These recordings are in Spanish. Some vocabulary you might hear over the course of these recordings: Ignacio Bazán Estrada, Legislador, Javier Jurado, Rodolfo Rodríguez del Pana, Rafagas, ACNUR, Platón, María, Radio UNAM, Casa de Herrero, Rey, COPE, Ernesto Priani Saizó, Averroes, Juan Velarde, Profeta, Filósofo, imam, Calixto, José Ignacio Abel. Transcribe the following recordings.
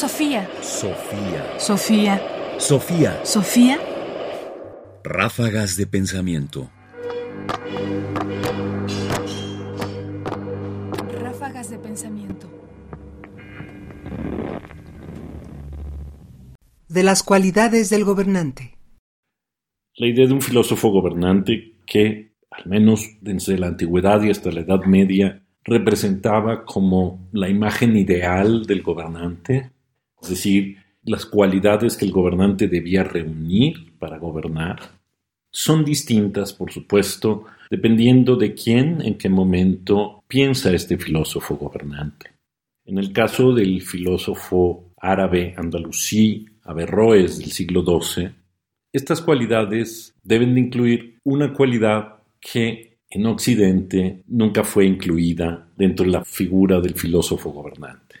Sofía. Sofía. Sofía. Sofía. Sofía. Ráfagas de pensamiento. Ráfagas de pensamiento. De las cualidades del gobernante. La idea de un filósofo gobernante que, al menos desde la antigüedad y hasta la Edad Media, representaba como la imagen ideal del gobernante, es decir, las cualidades que el gobernante debía reunir para gobernar, son distintas, por supuesto, dependiendo de quién, en qué momento piensa este filósofo gobernante. En el caso del filósofo árabe andalusí Averroes del siglo XII, estas cualidades deben de incluir una cualidad que en Occidente nunca fue incluida dentro de la figura del filósofo gobernante.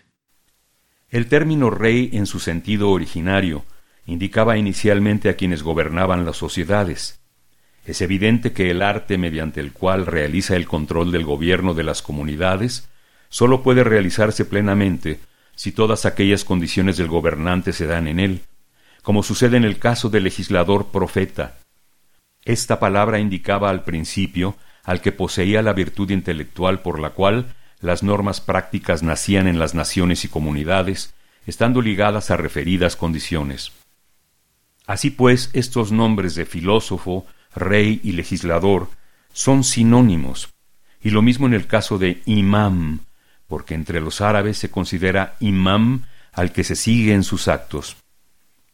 El término rey, en su sentido originario, indicaba inicialmente a quienes gobernaban las sociedades. Es evidente que el arte mediante el cual realiza el control del gobierno de las comunidades solo puede realizarse plenamente si todas aquellas condiciones del gobernante se dan en él, como sucede en el caso del legislador profeta. Esta palabra indicaba al principio al que poseía la virtud intelectual por la cual las normas prácticas nacían en las naciones y comunidades, estando ligadas a referidas condiciones. Así pues, estos nombres de filósofo, rey y legislador son sinónimos, y lo mismo en el caso de imam, porque entre los árabes se considera imam al que se sigue en sus actos.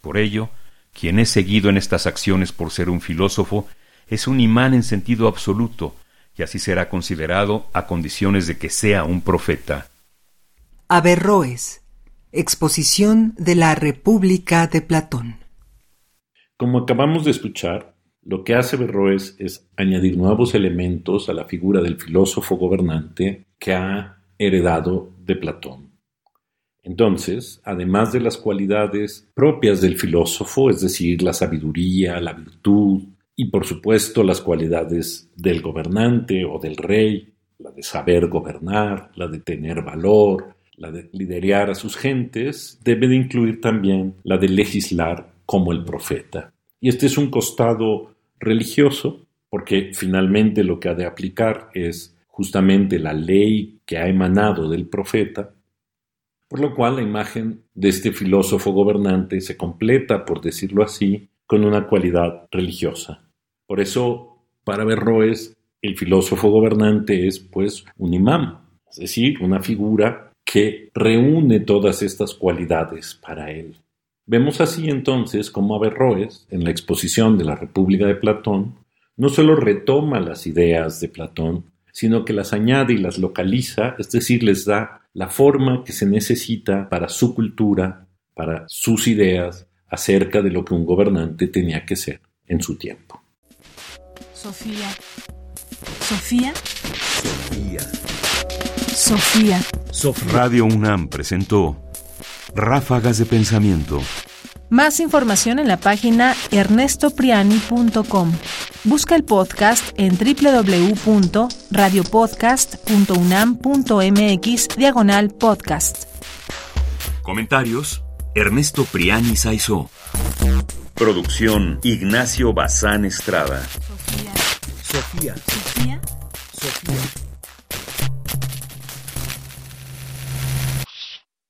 Por ello, quien es seguido en estas acciones por ser un filósofo es un imán en sentido absoluto, y así será considerado a condiciones de que sea un profeta. Averroes, exposición de la República de Platón. Como acabamos de escuchar, lo que hace Averroes es añadir nuevos elementos a la figura del filósofo gobernante que ha heredado de Platón. Entonces, además de las cualidades propias del filósofo, es decir, la sabiduría, la virtud, y por supuesto las cualidades del gobernante o del rey, la de saber gobernar, la de tener valor, la de liderar a sus gentes, debe de incluir también la de legislar como el profeta. Y este es un costado religioso, porque finalmente lo que ha de aplicar es justamente la ley que ha emanado del profeta, por lo cual la imagen de este filósofo gobernante se completa, por decirlo así, con una cualidad religiosa. Por eso, para Averroes, el filósofo gobernante es, pues, un imán, es decir, una figura que reúne todas estas cualidades para él. Vemos así, entonces, cómo Averroes, en la exposición de la República de Platón, no solo retoma las ideas de Platón, sino que las añade y las localiza, es decir, les da la forma que se necesita para su cultura, para sus ideas, acerca de lo que un gobernante tenía que ser en su tiempo. Sofía. Sofía. Sofía. Sofía. Sofía. Radio UNAM presentó Ráfagas de Pensamiento. Más información en la página ernestopriani.com. Busca el podcast en www.radiopodcast.unam.mx/podcast. Comentarios: Ernesto Priani Saizó. Producción: Ignacio Bazán Estrada. Sofía. Sofía. Sofía. Sofía.